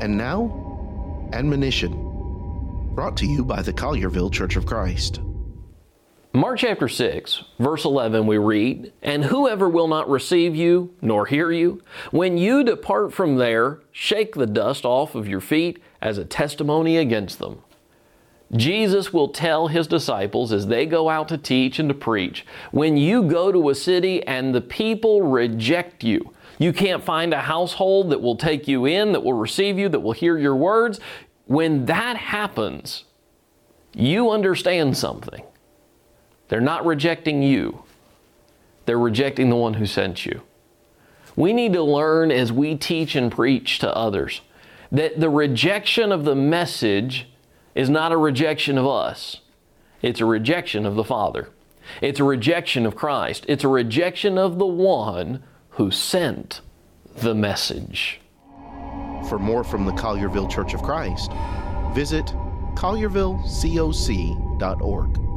And now, admonition, brought to you by the Collierville Church of Christ. Mark chapter 6, verse 11, we read, "And whoever will not receive you, nor hear you, when you depart from there, shake the dust off of your feet as a testimony against them." Jesus will tell His disciples as they go out to teach and to preach, when you go to a city and the people reject you, you can't find a household that will take you in, that will receive you, that will hear your words. When that happens, you understand something. They're not rejecting you. They're rejecting the one who sent you. We need to learn as we teach and preach to others that the rejection of the message is not a rejection of us. It's a rejection of the Father. It's a rejection of Christ. It's a rejection of the one who sent the message. For more from the Collierville Church of Christ, visit colliervillecoc.org.